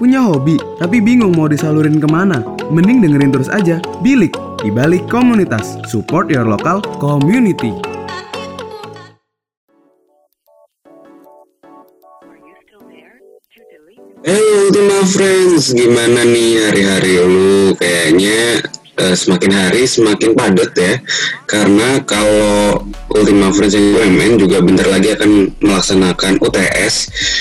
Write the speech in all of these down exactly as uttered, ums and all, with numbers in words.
Punya hobi, tapi bingung mau disalurin kemana? Mending dengerin terus aja, Bilik, di balik komunitas. Support your local community. Hey Ultima Friends, gimana nih hari-hari lu? Kayaknya uh, semakin hari semakin padat ya. Karena kalau Ultima Friends yang U M N juga bentar lagi akan melaksanakan U T S.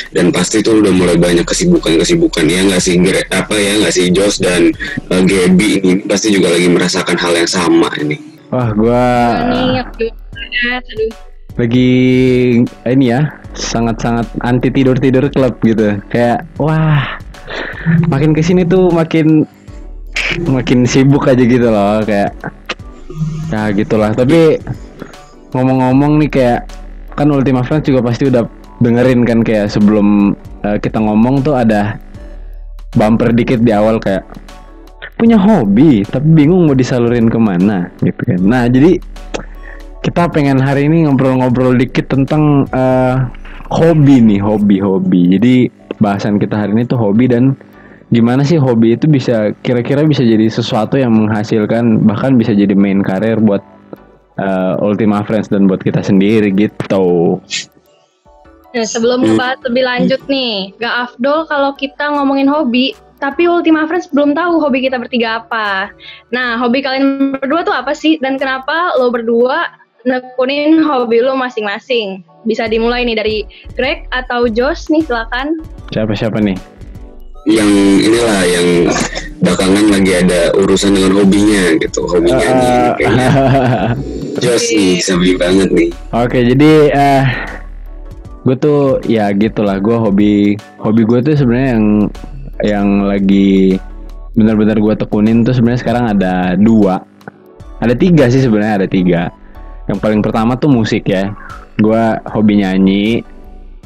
Dan pasti tuh udah mulai banyak kesibukan-kesibukan. Ya gak sih, apa ya, gak sih Jos dan uh, Gaby ini pasti juga lagi merasakan hal yang sama ini. Wah gua lagi ini ya, sangat-sangat anti tidur-tidur klub gitu. Kayak wah, makin kesini tuh makin makin sibuk aja gitu loh. Kayak ya gitulah. Tapi ngomong-ngomong nih, kayak kan Ultima Friends juga pasti udah dengerin kan, kayak sebelum uh, kita ngomong tuh ada bumper dikit di awal kayak punya hobi tapi bingung mau disalurin kemana gitu kan. Nah jadi kita pengen hari ini ngobrol-ngobrol dikit tentang uh, hobi nih, hobi-hobi. Jadi bahasan kita hari ini tuh hobi, dan gimana sih hobi itu bisa kira-kira bisa jadi sesuatu yang menghasilkan, bahkan bisa jadi main karir buat uh, Ultima Friends dan buat kita sendiri gitu. Nah, sebelum ngebahas lebih lanjut nih, gak afdol kalau kita ngomongin hobi tapi Ultima Friends belum tahu hobi kita bertiga apa. Nah, hobi kalian berdua tuh apa sih, dan kenapa lo berdua nekunin hobi lo masing-masing? Bisa dimulai nih dari Greg atau Josh nih, silakan. Siapa-siapa nih? Yang inilah yang belakangan lagi ada urusan dengan hobinya gitu. Hobinya uh, nih kayaknya Josh nih, sabi banget nih. Oke, okay, jadi uh, gue tuh ya gitulah. Gue hobi hobi gue tuh sebenarnya yang yang lagi benar-benar gue tekunin tuh sebenarnya sekarang ada dua, ada tiga sih sebenarnya ada tiga. Yang paling pertama tuh musik ya. Gue hobi nyanyi,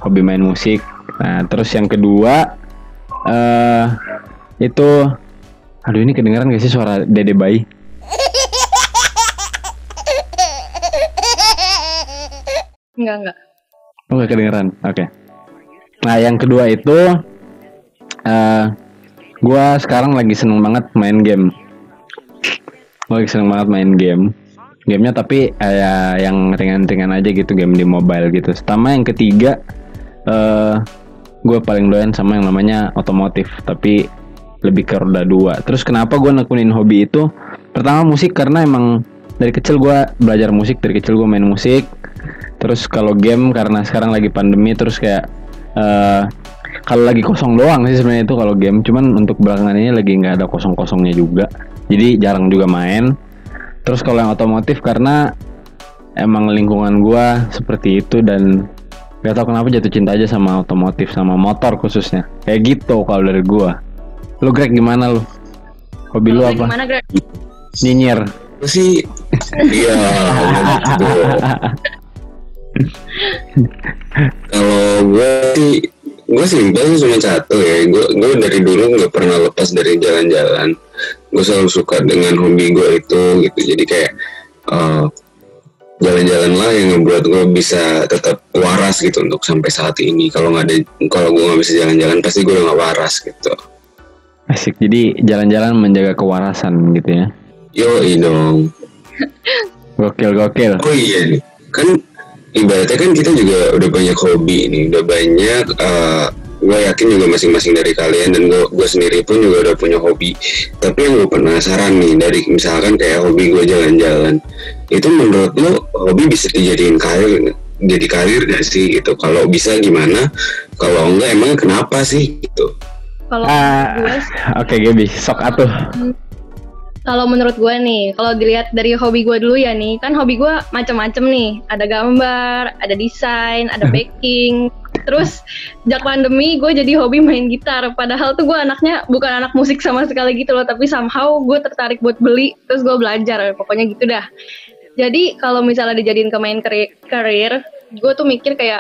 hobi main musik. Nah, terus yang kedua uh, itu, aduh ini kedengeran gak sih suara dede bayi? Enggak, enggak. Oh, gak kedengeran, oke. Okay. Nah, yang kedua itu, uh, gue sekarang lagi seneng banget main game. Gue lagi seneng banget main game. Gamenya tapi ya, yang ringan-ringan aja gitu, game di mobile gitu. Sama yang ketiga, uh, gue paling doyan sama yang namanya otomotif, tapi lebih ke roda dua. Terus kenapa gue nekunin hobi itu? Pertama musik, karena emang dari kecil gue belajar musik, dari kecil gue main musik. Terus kalau game karena sekarang lagi pandemi, terus kayak uh, kalau lagi kosong doang sih sebenarnya itu kalau game. Cuman untuk belakangan ini lagi nggak ada kosong-kosongnya juga, jadi jarang juga main. Terus kalau yang otomotif karena emang lingkungan gue seperti itu, dan gak tau kenapa jatuh cinta aja sama otomotif, sama motor khususnya. Kayak gitu kalau dari gue. Lu Greg gimana lu? Hobi lu apa? Gimana Greg? Nyinyir. Gue sih iya gitu. Kalau gue sih gue simpel sih cuma satu ya. Gue gue dari dulu nggak pernah lepas dari jalan-jalan. Gue selalu suka dengan hobi gue itu gitu, jadi kayak uh, jalan-jalan lah yang ngebuat gue bisa tetap waras gitu untuk sampai saat ini. Kalau nggak ada, kalau gue nggak bisa jalan-jalan pasti gue udah nggak waras gitu. Asik, jadi jalan-jalan menjaga kewarasan gitu ya. Yoi dong. Gokil gokil. Oh iya nih, kan ibaratnya kan kita juga udah banyak hobi nih, udah banyak uh, gue yakin juga masing-masing dari kalian dan gue, gue sendiri pun juga udah punya hobi. Tapi yang gue penasaran nih, dari misalkan kayak hobi gue jalan-jalan itu, menurut lo hobi bisa dijadiin karir, jadi karir gak sih gitu? Kalau bisa gimana, kalau enggak emang kenapa sih gitu? Kalau uh, oke Gaby, sok atuh. Kalau menurut gue nih, kalau dilihat dari hobi gue dulu ya nih, kan hobi gue macam-macam nih, ada gambar, ada desain, ada baking. Terus sejak pandemi gue jadi hobi main gitar, padahal tuh gue anaknya bukan anak musik sama sekali gitu loh, tapi somehow gue tertarik buat beli, terus gue belajar, pokoknya gitu dah. Jadi kalau misalnya dijadiin ke main karir, gue tuh mikir kayak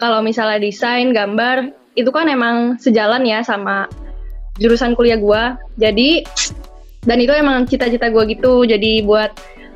kalau misalnya desain, gambar, itu kan emang sejalan ya sama jurusan kuliah gue, jadi dan itu emang cita-cita gue gitu. Jadi buat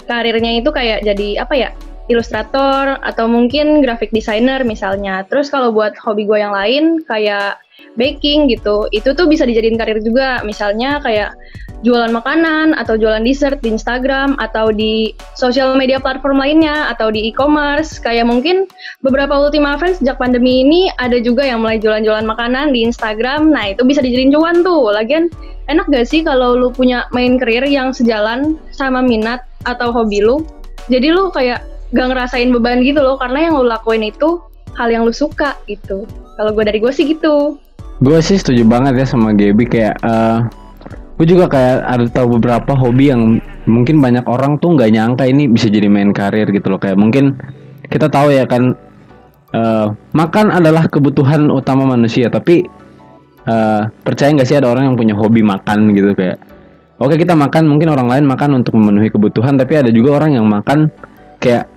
karirnya itu kayak jadi apa ya, ilustrator atau mungkin graphic designer misalnya. Terus kalau buat hobi gue yang lain kayak baking gitu, itu tuh bisa dijadiin karir juga, misalnya kayak jualan makanan atau jualan dessert di Instagram atau di social media platform lainnya atau di e-commerce. Kayak mungkin beberapa Ultima Friends sejak pandemi ini ada juga yang mulai jualan-jualan makanan di Instagram, nah itu bisa dijadiin cuan tuh. Lagian enak gak sih kalau lu punya main karir yang sejalan sama minat atau hobi lu, jadi lu kayak gak ngerasain beban gitu loh, karena yang lu lakuin itu hal yang lu suka gitu. Kalau gue dari gue sih gitu. Gue sih setuju banget ya sama Gaby, kayak uh, gue juga kayak ada tahu beberapa hobi yang mungkin banyak orang tuh nggak nyangka ini bisa jadi main karir gitu loh. Kayak mungkin kita tahu ya kan, uh, makan adalah kebutuhan utama manusia, tapi uh, percaya nggak sih ada orang yang punya hobi makan gitu? Kayak oke, kita makan, mungkin orang lain makan untuk memenuhi kebutuhan, tapi ada juga orang yang makan kayak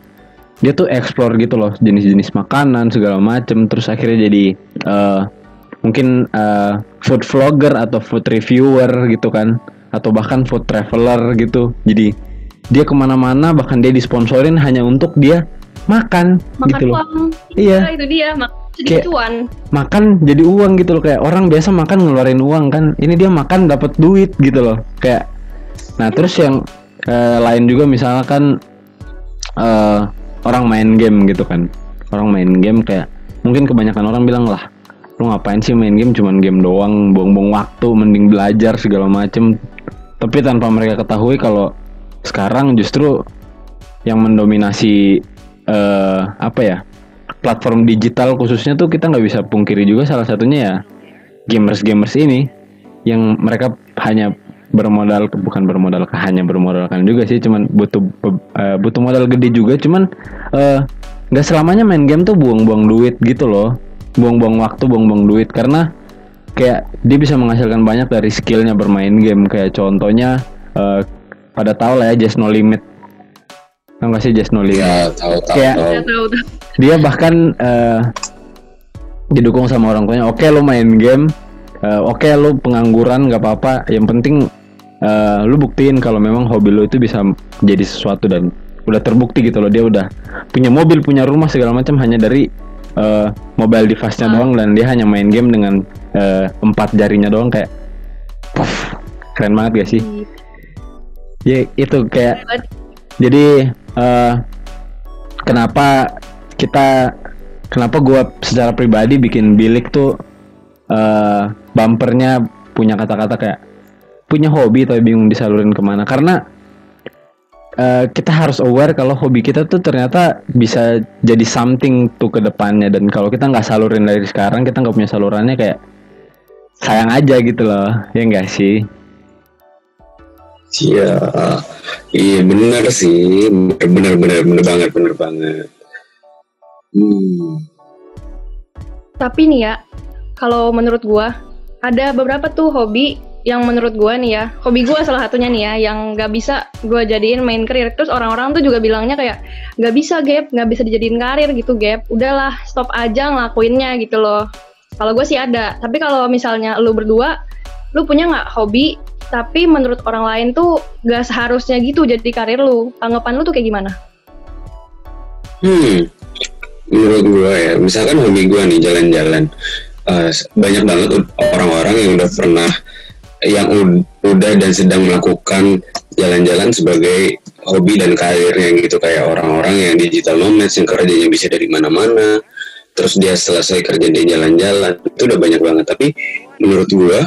dia tuh explore gitu loh, jenis-jenis makanan segala macem, terus akhirnya jadi uh, mungkin uh, food vlogger atau food reviewer gitu kan, atau bahkan food traveler gitu. Jadi dia kemana-mana, bahkan dia disponsorin hanya untuk dia makan, makan gitu uang. Loh iya, itu dia, makan jadi cuan, makan jadi uang gitu loh. Kayak orang biasa makan ngeluarin uang kan, ini dia makan dapat duit gitu loh. Kayak nah terus yang uh, lain juga misalkan uh, orang main game gitu kan, orang main game kayak mungkin kebanyakan orang bilang lah, lu ngapain sih main game, cuman game doang, buang-buang waktu, mending belajar segala macem. Tapi tanpa mereka ketahui kalau sekarang justru yang mendominasi uh, apa ya, platform digital khususnya tuh kita nggak bisa pungkiri juga salah satunya ya gamers-gamers ini, yang mereka hanya bermodal bukan bermodal hanya bermodalkan juga sih, cuman butuh uh, butuh modal gede juga, cuman nggak uh, selamanya main game tuh buang-buang duit gitu loh, buang-buang waktu, buang-buang duit, karena kayak dia bisa menghasilkan banyak dari skillnya bermain game. Kayak contohnya uh, pada tahu lah ya Just No Limit, tau nggak sih Just No Limit? Ya, tahu, tahu, kayak tahu. Dia bahkan uh, didukung sama orang tuanya, oke lo main game, Uh, Oke, okay, lu pengangguran gak apa-apa, yang penting uh, lu buktiin kalau memang hobi lu itu bisa jadi sesuatu. Dan udah terbukti gitu loh, dia udah punya mobil, punya rumah segala macam hanya dari uh, mobile device-nya ah. doang, dan dia hanya main game dengan uh, empat jarinya doang. Kayak puff, keren banget gak sih? Ya itu kayak jadi uh, kenapa kita kenapa gua secara pribadi bikin bilik tuh Uh, bumpernya punya kata-kata kayak punya hobi tapi bingung disalurin kemana, karena uh, kita harus aware kalau hobi kita tuh ternyata bisa jadi something tuh ke depannya, dan kalau kita nggak salurin dari sekarang, kita nggak punya salurannya, kayak sayang aja gitu loh, ya nggak sih? Iya, iya benar sih, benar-benar benar banget, benar banget. Hmm. Tapi nih ya, kalau menurut gue, ada beberapa tuh hobi yang menurut gue nih ya, hobi gue salah satunya nih ya, yang gak bisa gue jadiin main karir. Terus orang-orang tuh juga bilangnya kayak, gak bisa Gap, gak bisa dijadiin karir gitu Gap, udahlah stop aja ngelakuinnya gitu loh. Kalau gue sih ada, tapi kalau misalnya lu berdua, lu punya gak hobi, tapi menurut orang lain tuh gak seharusnya gitu jadi karir lu, tanggapan lu tuh kayak gimana? Hmm, menurut gue ya, misalkan hobi gue nih jalan-jalan, Uh, banyak banget orang-orang yang udah pernah yang u- udah dan sedang melakukan jalan-jalan sebagai hobi dan karirnya gitu. Kayak orang-orang yang digital nomads yang kerjanya bisa dari mana-mana, terus dia selesai kerja dia jalan-jalan, itu udah banyak banget. Tapi menurut gua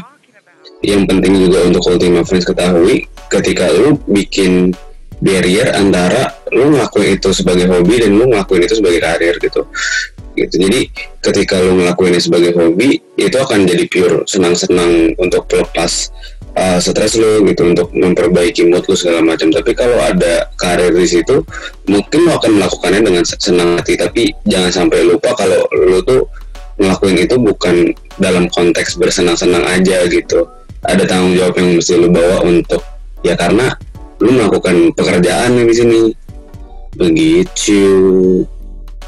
yang penting juga untuk Ultima Friends ketahui, ketika lu bikin barrier antara lu ngelakuin itu sebagai hobi dan lu ngelakuin itu sebagai karir gitu gitu. Jadi ketika lo ngelakuinnya sebagai hobi, itu akan jadi pure senang-senang untuk pelepas uh, stres lo gitu, untuk memperbaiki mood lo segala macam. Tapi kalau ada karir di situ, mungkin lo akan melakukannya dengan senang hati. Tapi jangan sampai lupa kalau lo tuh ngelakuin itu bukan dalam konteks bersenang-senang aja gitu. Ada tanggung jawab yang mesti lo bawa untuk ya, karena lo melakukan pekerjaan di sini. Begitu.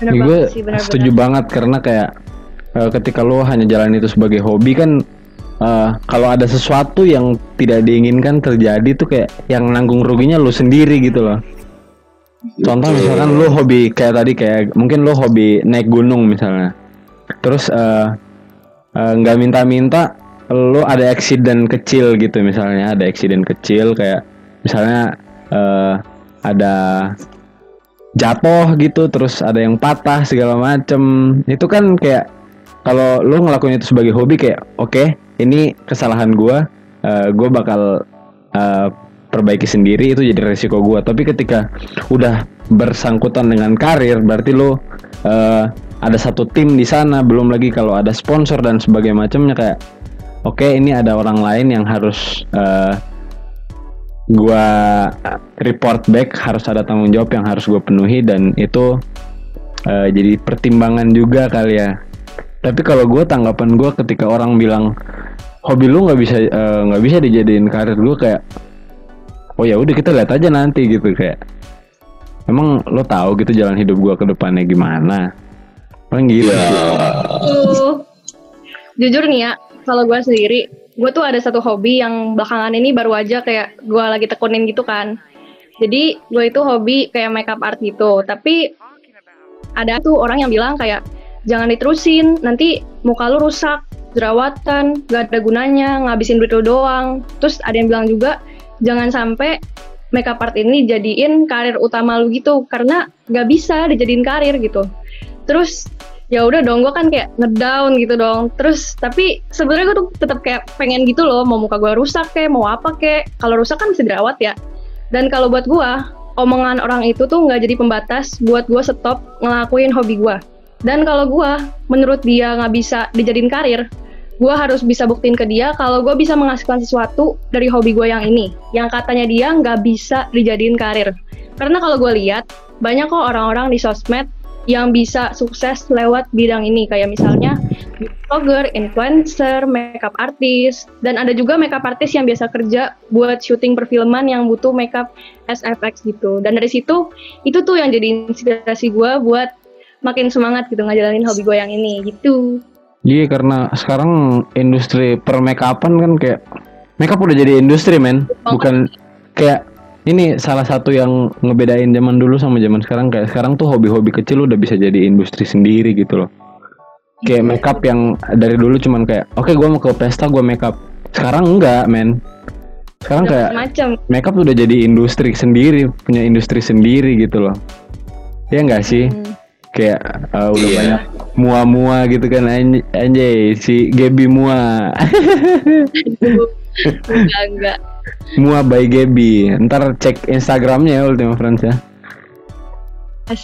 Gue setuju banget, karena kayak uh, ketika lo hanya jalan itu sebagai hobi kan, uh, kalau ada sesuatu yang tidak diinginkan terjadi tuh kayak yang nanggung ruginya lo sendiri gitu loh. Contoh misalkan lo hobi kayak tadi, kayak mungkin lo hobi naik gunung misalnya, terus uh, nggak uh, minta-minta lo ada accident kecil gitu, misalnya ada accident kecil kayak misalnya uh, ada jatuh gitu, terus ada yang patah segala macem. Itu kan kayak kalau lo ngelakuin itu sebagai hobi kayak oke, okay, ini kesalahan gue, uh, gue bakal uh, perbaiki sendiri, itu jadi resiko gue. Tapi ketika udah bersangkutan dengan karir, berarti lo uh, ada satu tim di sana, belum lagi kalau ada sponsor dan sebagainya macamnya kayak oke, okay, ini ada orang lain yang harus uh, gue report back, harus ada tanggung jawab yang harus gue penuhi, dan itu uh, jadi pertimbangan juga kali ya. Tapi kalau gue, tanggapan gue ketika orang bilang hobi lu nggak bisa nggak uh, bisa dijadiin karir, gue kayak oh ya udah, kita lihat aja nanti gitu. Kayak emang lo tahu gitu jalan hidup gue ke depannya gimana, paling gitu. Uh, jujur nih ya, kalau gue sendiri, gue tuh ada satu hobi yang belakangan ini baru aja kayak gue lagi tekunin gitu kan. Jadi gue itu hobi kayak makeup art gitu. Tapi ada tuh orang yang bilang kayak jangan diterusin, nanti muka lu rusak, jerawatan, gak ada gunanya, ngabisin duit lu doang. Terus ada yang bilang juga jangan sampai makeup art ini jadiin karir utama lu gitu, karena gak bisa dijadiin karir gitu. Terus ya udah dong, gue kan kayak ngedown gitu dong. Terus tapi sebenarnya gue tuh tetap kayak pengen gitu loh, mau muka gue rusak kayak mau apa kayak, kalau rusak kan bisa dirawat ya. Dan kalau buat gue, omongan orang itu tuh nggak jadi pembatas buat gue stop ngelakuin hobi gue. Dan kalau gue menurut dia nggak bisa dijadiin karir, gue harus bisa buktiin ke dia kalau gue bisa menghasilkan sesuatu dari hobi gue yang ini, yang katanya dia nggak bisa dijadiin karir. Karena kalau gue lihat banyak kok orang-orang di sosmed yang bisa sukses lewat bidang ini, kayak misalnya blogger, influencer, makeup artist, dan ada juga makeup artist yang biasa kerja buat syuting perfilman yang butuh makeup S F X gitu. Dan dari situ, itu tuh yang jadi inspirasi gue buat makin semangat gitu ngejalanin hobi gue yang ini gitu. Iya, yeah, karena sekarang industri per makeupan kan kayak makeup udah jadi industri men, bukan kayak ini salah satu yang ngebedain zaman dulu sama zaman sekarang. Kayak sekarang tuh hobi-hobi kecil udah bisa jadi industri sendiri gitu loh. Kayak makeup yang dari dulu cuman kayak oke, okay, gue mau ke pesta gue makeup. Sekarang enggak men. Sekarang udah kayak macem. Makeup udah jadi industri sendiri, punya industri sendiri gitu loh. Iya enggak sih? Hmm. Kayak uh, udah yeah. banyak mua-mua gitu kan. Anj- anjay si Gaby mua. enggak enggak. Mua by Gaby, ntar cek Instagramnya ya Ultima Friends ya.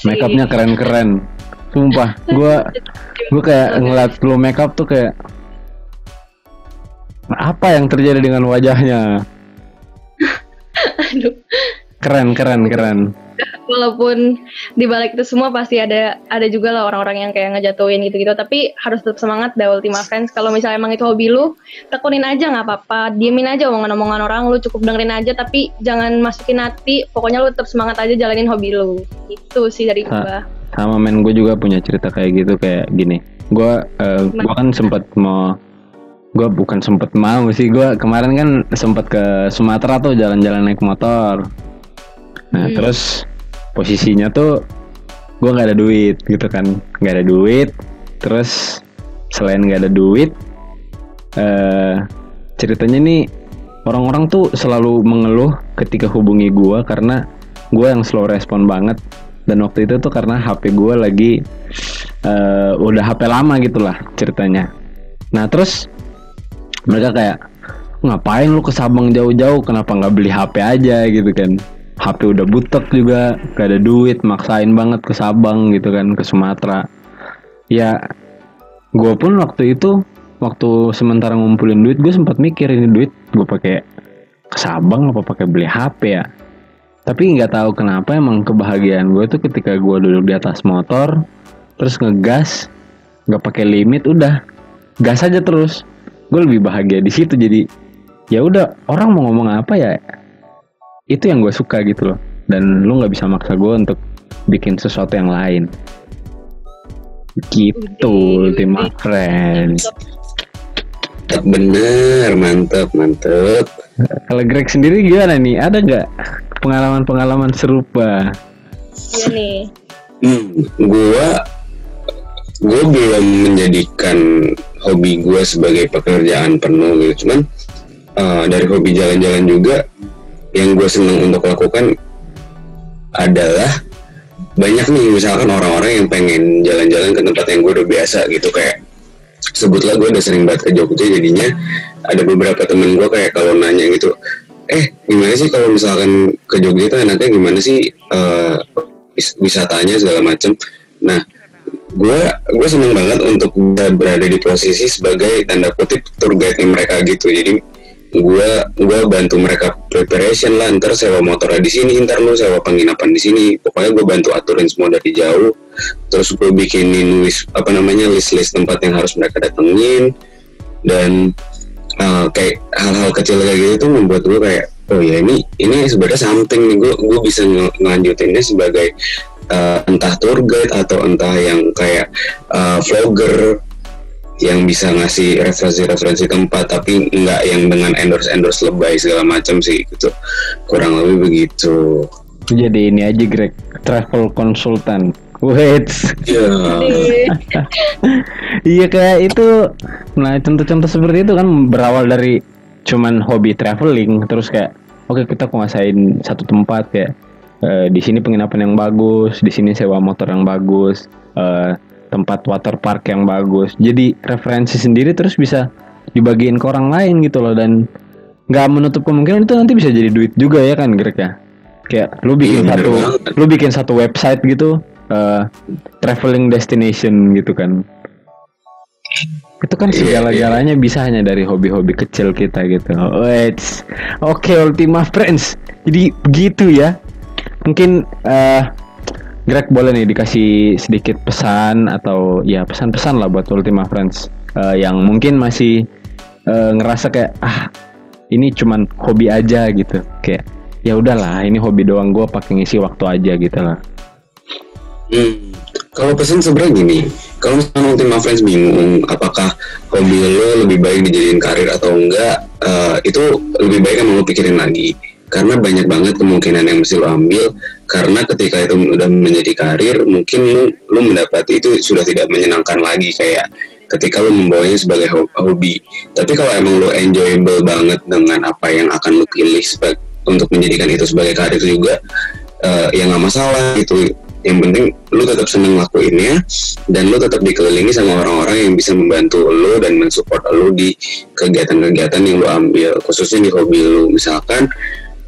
Makeupnya keren-keren, sumpah. Gua, gua kayak ngeliat lu makeup tuh kayak apa yang terjadi dengan wajahnya? Aduh. Keren, keren, keren. Walaupun dibalik itu semua pasti ada ada juga lah orang-orang yang kayak ngejatuhin gitu-gitu. Tapi harus tetap semangat dah Ultima Friends. Kalau misalnya emang itu hobi lu, tekunin aja nggak apa-apa. Diemin aja omongan-omongan orang, lu cukup dengerin aja. Tapi jangan masukin hati. Pokoknya lu tetap semangat aja jalanin hobi lu. Itu sih dari gue. Sama men, gue juga punya cerita kayak gitu, kayak gini. Gue uh, gue kan sempet mau, gue bukan sempet mau sih. Gue kemarin kan sempet ke Sumatera tuh jalan-jalan naik motor. Nah hmm. terus posisinya tuh gue nggak ada duit gitu kan, nggak ada duit. Terus selain nggak ada duit, uh, ceritanya nih orang-orang tuh selalu mengeluh ketika hubungi gue karena gue yang slow respon banget. Dan waktu itu tuh karena H P gue lagi uh, udah H P lama gitulah ceritanya. Nah terus mereka kayak ngapain lu ke Sabang jauh-jauh, kenapa nggak beli H P aja gitu kan? H P udah butek juga, gak ada duit, maksain banget ke Sabang gitu kan, ke Sumatera. Ya, gue pun waktu itu, waktu sementara ngumpulin duit, gue sempat mikir ini duit gue pakai ke Sabang apa pakai beli H P ya. Tapi nggak tahu kenapa emang kebahagiaan gue tuh ketika gue duduk di atas motor, terus ngegas, nggak pakai limit, udah gas aja terus. Gue lebih bahagia di situ. Jadi, ya udah orang mau ngomong apa ya, itu yang gue suka gitu loh. Dan lu gak bisa maksa gue untuk bikin sesuatu yang lain gitu. Ultima Friends bener, mantep mantep. Kalau Greg sendiri gimana nih, ada gak pengalaman-pengalaman serupa? Iya nih, hmm, gue gue belum menjadikan hobi gue sebagai pekerjaan penuh gitu. Cuman uh, dari hobi jalan-jalan juga yang gue seneng untuk lakukan adalah banyak nih, misalkan orang-orang yang pengen jalan-jalan ke tempat yang gue udah biasa gitu, kayak sebutlah gue udah sering banget ke Jogja, jadinya ada beberapa temen gue kayak kalau nanya gitu, eh gimana sih kalau misalkan ke Jogja itu enaknya gimana sih uh, wisatanya segala macem. Nah gue gue seneng banget untuk berada di posisi sebagai tanda kutip tour guide mereka gitu. Jadi gue gue bantu mereka preparation lah, ntar sewa motornya di sini, ntar lu sewa penginapan di sini, pokoknya gue bantu aturin semua dari jauh. Terus gue bikinin list apa namanya list list tempat yang harus mereka datengin, dan uh, kayak hal-hal kecil kayak gitu tuh membuat gue kayak, oh ya ini ini sebenarnya something nih, gue gue bisa ngelanjutinnya sebagai uh, entah tour guide atau entah yang kayak uh, vlogger yang bisa ngasih referensi-referensi tempat, tapi nggak yang dengan endorse-endorse lebay segala macam sih gitu, kurang lebih begitu. Jadi ini aja Greg, travel consultant. Wait. Iya. Iya kayak itu. Nah contoh-contoh seperti itu kan berawal dari cuman hobi traveling, terus kayak oke okay, kita kuasain satu tempat kayak uh, di sini penginapan yang bagus, di sini sewa motor yang bagus. Uh, tempat water park yang bagus. Jadi referensi sendiri terus bisa dibagiin ke orang lain gitu loh, dan nggak menutup kemungkinan itu nanti bisa jadi duit juga ya kan Greg ya. Kayak lu bikin satu, lu bikin satu website gitu, uh, traveling destination gitu kan. Itu kan segala-galanya bisa hanya dari hobi-hobi kecil kita gitu. Wait, oke okay, Ultima Friends. Jadi begitu ya. Mungkin. Uh, Greg boleh nih dikasih sedikit pesan atau ya pesan-pesan lah buat Ultima Friends uh, yang mungkin masih uh, ngerasa kayak ah ini cuman hobi aja gitu, kayak ya udahlah ini hobi doang gue pakai ngisi waktu aja gitu lah. Hmm, kalau pesan sebenarnya gini, kalau misalnya Ultima Friends bingung apakah hobi lo lebih baik dijadiin karir atau enggak, uh, itu lebih baik emang lo pikirin lagi. Karena banyak banget kemungkinan yang mesti lo ambil, karena ketika itu udah menjadi karir, mungkin lo, lo mendapati itu sudah tidak menyenangkan lagi kayak ketika lo membawanya sebagai hobi. Tapi kalau emang lo enjoyable banget dengan apa yang akan lo pilih sebagai, untuk menjadikan itu sebagai karir juga, uh, ya nggak masalah gitu. Yang penting lo tetap seneng lakuinnya, dan lo tetap dikelilingi sama orang-orang yang bisa membantu lo dan mensupport lo di kegiatan-kegiatan yang lo ambil, khususnya di hobi lo. Misalkan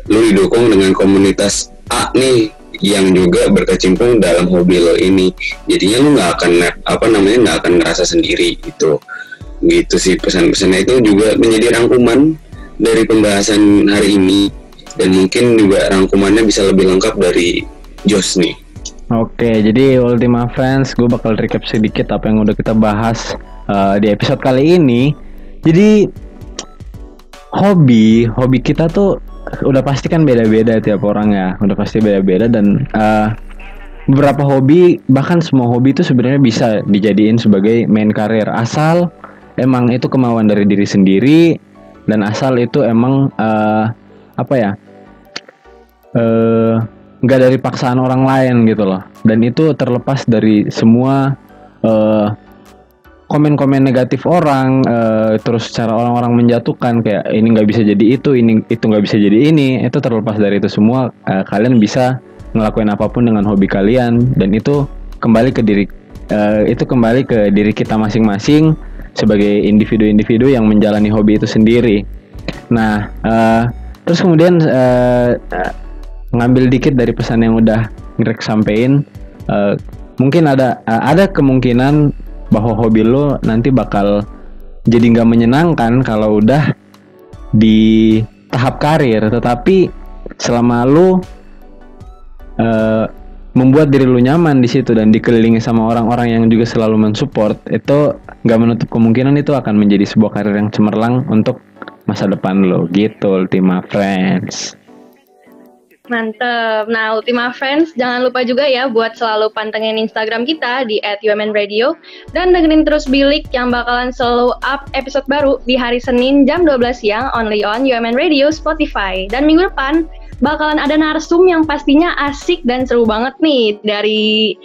lo didukung dengan komunitas A nih yang juga berkecimpung dalam hobi lo ini, jadinya lo nggak akan apa namanya nggak akan ngerasa sendiri gitu. Gitu sih pesan-pesannya, itu juga menjadi rangkuman dari pembahasan hari ini, dan mungkin juga rangkumannya bisa lebih lengkap dari Josh nih. Oke, jadi Ultima Friends, gue bakal recap sedikit apa yang udah kita bahas uh, di episode kali ini. Jadi hobi hobi kita tuh udah pasti kan beda-beda tiap orang ya, udah pasti beda-beda, dan uh, beberapa hobi, bahkan semua hobi itu sebenarnya bisa dijadiin sebagai main karir, asal emang itu kemauan dari diri sendiri, dan asal itu emang uh, apa ya nggak uh, dari paksaan orang lain gitu loh, dan itu terlepas dari semua uh, komen-komen negatif orang, uh, terus cara orang-orang menjatuhkan kayak ini nggak bisa jadi itu, ini itu nggak bisa jadi ini, itu terlepas dari itu semua, uh, kalian bisa ngelakuin apapun dengan hobi kalian, dan itu kembali ke diri, uh, itu kembali ke diri kita masing-masing sebagai individu-individu yang menjalani hobi itu sendiri. Nah, uh, terus kemudian uh, ngambil dikit dari pesan yang udah Greg sampein, uh, mungkin ada uh, ada kemungkinan bahwa hobi lo nanti bakal jadi nggak menyenangkan kalau udah di tahap karir, tetapi selama lo uh, membuat diri lo nyaman di situ dan dikelilingi sama orang-orang yang juga selalu mensupport, itu nggak menutup kemungkinan itu akan menjadi sebuah karir yang cemerlang untuk masa depan lo gitu, Ultima Friends. Mantep. Nah, Ultima Friends, jangan lupa juga ya buat selalu pantengin Instagram kita di at U M N Radio, dan dengerin terus Bilik yang bakalan selalu up episode baru di hari Senin jam dua belas siang only on U M N Radio Spotify. Dan minggu depan bakalan ada narsum yang pastinya asik dan seru banget nih, dari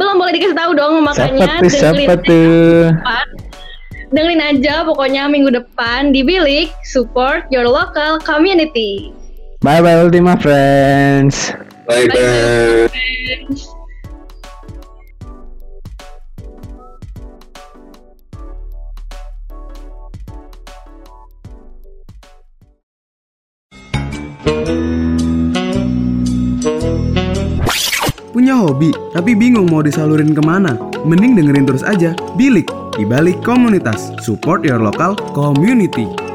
belum boleh dikasih tahu dong, makanya siapa tuh, siapa tuh? Dengerin aja pokoknya minggu depan di Bilik, support your local community. Bye-bye Ultima friends. Bye-bye, Bye-bye friends. Punya hobi, tapi bingung mau disalurin kemana? Mending dengerin terus aja Bilik, di balik komunitas. Support your local community.